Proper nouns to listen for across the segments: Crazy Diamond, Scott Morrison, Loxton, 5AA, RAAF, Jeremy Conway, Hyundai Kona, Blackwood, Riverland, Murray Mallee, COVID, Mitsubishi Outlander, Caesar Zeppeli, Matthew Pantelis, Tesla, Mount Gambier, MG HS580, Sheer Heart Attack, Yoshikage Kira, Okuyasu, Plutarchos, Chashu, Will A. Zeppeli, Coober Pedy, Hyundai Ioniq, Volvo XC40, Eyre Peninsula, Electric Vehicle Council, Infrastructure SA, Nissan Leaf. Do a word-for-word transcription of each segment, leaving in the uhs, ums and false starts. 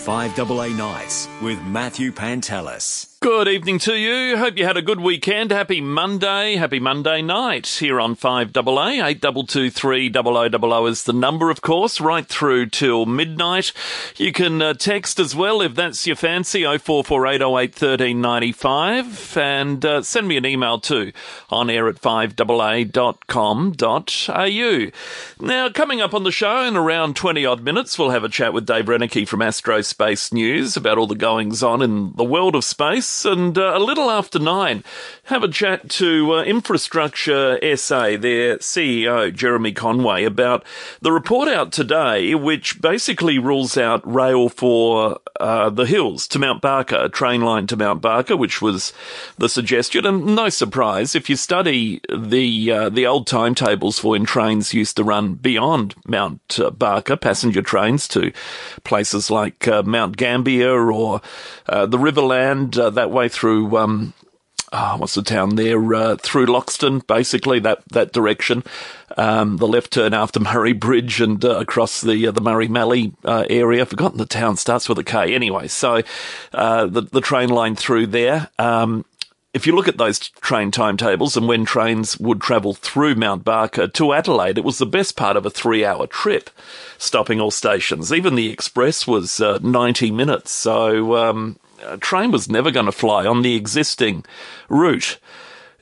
five double A Nights with Matthew Pantelis. Good evening to you. Hope you had a good weekend. Happy Monday. Happy Monday night here on five double A. eight two two three double oh double oh is the number, of course, right through till midnight. You can uh, text as well if that's your fancy, oh four four eight oh eight one three nine five, and uh, send me an email too on air at five double A dot com dot a u. Now, coming up on the show in around twenty-odd minutes, we'll have a chat with Dave Reneke from Astrospace News about all the goings-on in the world of space. And uh, a little after nine, have a chat to uh, Infrastructure S A, their C E O, Jeremy Conway, about the report out today, which basically rules out rail for uh, the hills to Mount Barker, a train line to Mount Barker, which was the suggestion. And no surprise, if you study the uh, the old timetables for when trains used to run beyond Mount uh, Barker, passenger trains to places like uh, Mount Gambier or uh, the Riverland, uh, that way through, um, oh, what's the town there, uh, through Loxton, basically, that, that direction, um, the left turn after Murray Bridge and uh, across the uh, the Murray Mallee uh, area. I've forgotten the town, starts with a K. Anyway, so uh, the, the train line through there. Um, if you look at those train timetables and when trains would travel through Mount Barker to Adelaide, it was the best part of a three-hour trip, stopping all stations. Even the express was uh, ninety minutes, so... Um, A train was never going to fly on the existing route.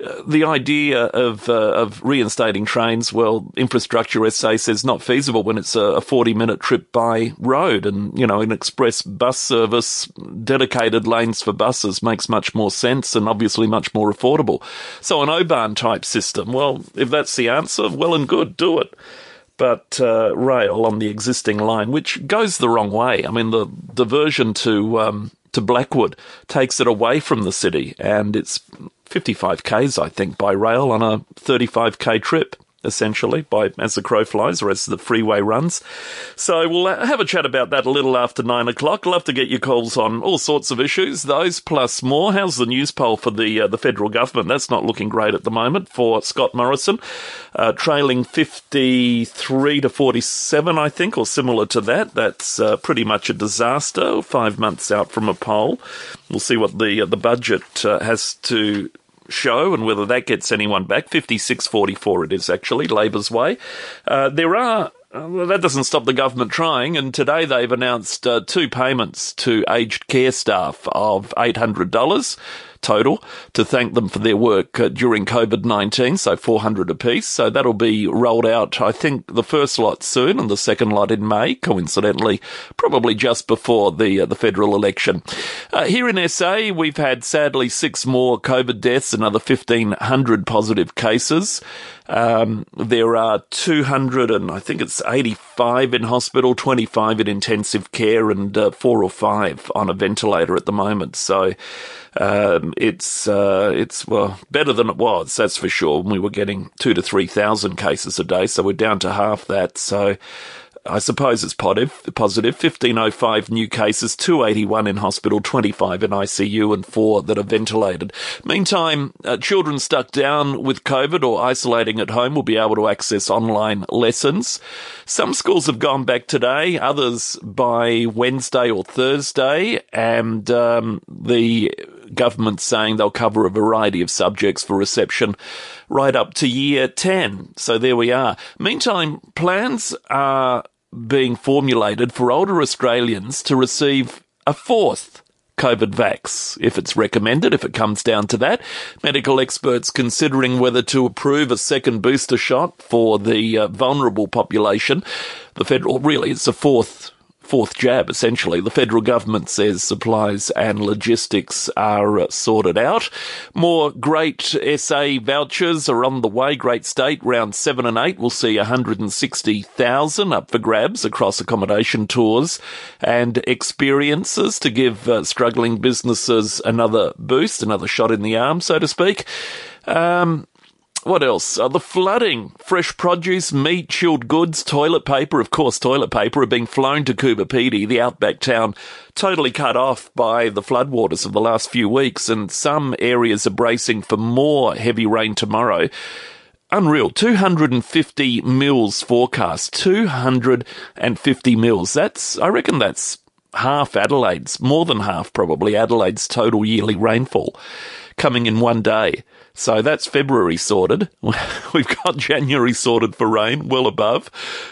Uh, the idea of uh, of reinstating trains, well, Infrastructure S A says not feasible when it's a forty-minute trip by road, and, you know, an express bus service, dedicated lanes for buses makes much more sense and obviously much more affordable. So an O-Bahn-type system, well, if that's the answer, well and good, do it. But uh, rail on the existing line, which goes the wrong way. I mean, the diversion to... Um, to Blackwood takes it away from the city, and it's fifty-five kays, I think, by rail on a thirty-five k trip, essentially, by as the crow flies or as the freeway runs. So we'll have a chat about that a little after nine o'clock. Love to get your calls on all sorts of issues, those plus more. How's the news poll for the uh, the federal government? That's not looking great at the moment for Scott Morrison, uh, trailing fifty-three to forty-seven, I think, or similar to that. That's uh, pretty much a disaster. Five months out from a poll, we'll see what the uh, the budget uh, has to show and whether that gets anyone back. fifty-six forty-four it is, actually, Labor's way. Uh, there are... Uh, that doesn't stop the government trying, and today they've announced uh, two payments to aged care staff of eight hundred dollars total to thank them for their work uh, during COVID nineteen, so four hundred dollars apiece. So that'll be rolled out, I think, the first lot soon and the second lot in May, coincidentally, probably just before the uh, the federal election. Uh, here in S A, we've had, sadly, six more COVID deaths, another fifteen hundred positive cases. Um, there are two hundred and I think it's eighty-five in hospital, twenty-five in intensive care, and uh, four or five on a ventilator at the moment. So um, it's uh, it's well better than it was, that's for sure. We were getting two to three thousand cases a day, so we're down to half that. So I suppose it's positive. Positive. fifteen oh five new cases, two eighty-one in hospital, twenty-five in I C U, and four that are ventilated. Meantime, uh, children stuck down with COVID or isolating at home will be able to access online lessons. Some schools have gone back today, others by Wednesday or Thursday, and um, the government saying they'll cover a variety of subjects for reception right up to year ten. So there we are. Meantime, plans are being formulated for older Australians to receive a fourth COVID vax, if it's recommended, if it comes down to that. Medical experts considering whether to approve a second booster shot for the uh, vulnerable population. The federal, really, it's a fourth fourth jab, essentially. The federal government says supplies and logistics are uh, sorted out. More great S A vouchers are on the way. Great state, round seven and eight, we'll see one hundred sixty thousand up for grabs across accommodation, tours and experiences to give uh, struggling businesses another boost, another shot in the arm, so to speak. Um... What else? Uh, the flooding. Fresh produce, meat, chilled goods, toilet paper, of course toilet paper, are being flown to Coober Pedy, the outback town totally cut off by the floodwaters of the last few weeks, and some areas are bracing for more heavy rain tomorrow. Unreal. two hundred fifty mils forecast. two hundred fifty mils. That's, I reckon that's half Adelaide's, more than half probably, Adelaide's total yearly rainfall coming in one day. So that's February sorted. We've got January sorted for rain, well above.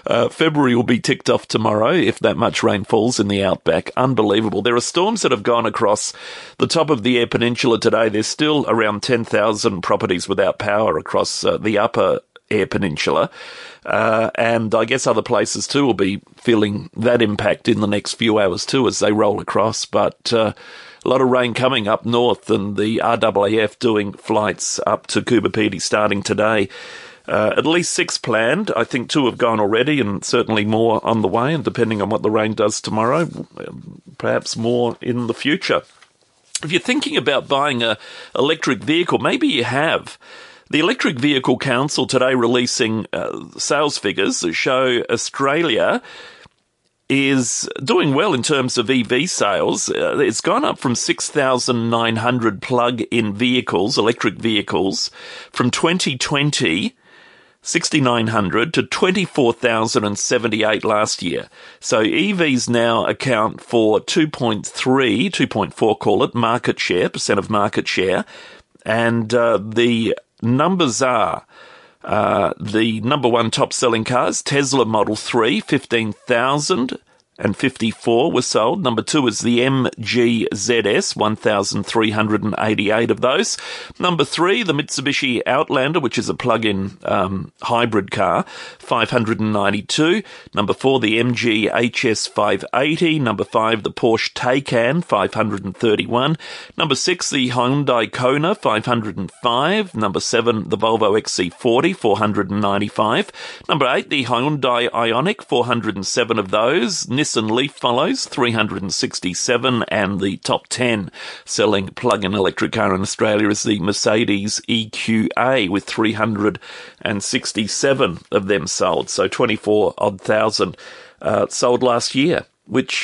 Uh, February will be ticked off tomorrow if that much rain falls in the outback. Unbelievable. There are storms that have gone across the top of the Eyre Peninsula today. There's still around ten thousand properties without power across uh, the upper Eyre Peninsula. Uh, and I guess other places too will be feeling that impact in the next few hours too as they roll across. But Uh, A lot of rain coming up north, and the R A A F doing flights up to Coober Pedy starting today. Uh, at least six planned. I think two have gone already, and certainly more on the way. And depending on what the rain does tomorrow, perhaps more in the future. If you're thinking about buying an electric vehicle, maybe you have. The Electric Vehicle Council today releasing uh, sales figures that show Australia is doing well in terms of E V sales. Uh, it's gone up from six thousand nine hundred plug-in vehicles, electric vehicles, from twenty twenty, six thousand nine hundred, to twenty-four thousand seventy-eight last year. So E Vs now account for two point three, two point four, call it, market share, percent of market share. And uh, the numbers are Uh, the number one top-selling cars, Tesla Model three, fifteen thousand fifty-four were sold. Number two is the M G Z S, one thousand three hundred eighty-eight of those. Number three, the Mitsubishi Outlander, which is a plug-in um, hybrid car, five hundred ninety-two. Number four, the M G H S five eighty. Number five, the Porsche Taycan, five hundred thirty-one. Number six, the Hyundai Kona, five hundred five. Number seven, the Volvo X C forty, four hundred ninety-five. Number eight, the Hyundai Ioniq, four hundred seven of those. Nissan Leaf follows, three hundred sixty-seven, and the top ten selling plug-in electric car in Australia is the Mercedes E Q A with three hundred sixty-seven of them sold, so twenty-four odd thousand uh, sold last year, which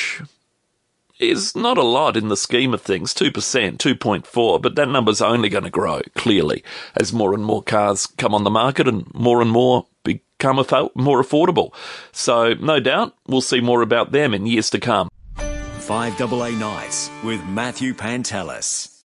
is not a lot in the scheme of things, two percent, two point four, but that number's only going to grow, clearly, as more and more cars come on the market and more and more become more affordable. So, no doubt, we'll see more about them in years to come. five A A Nights with Matthew Pantelis.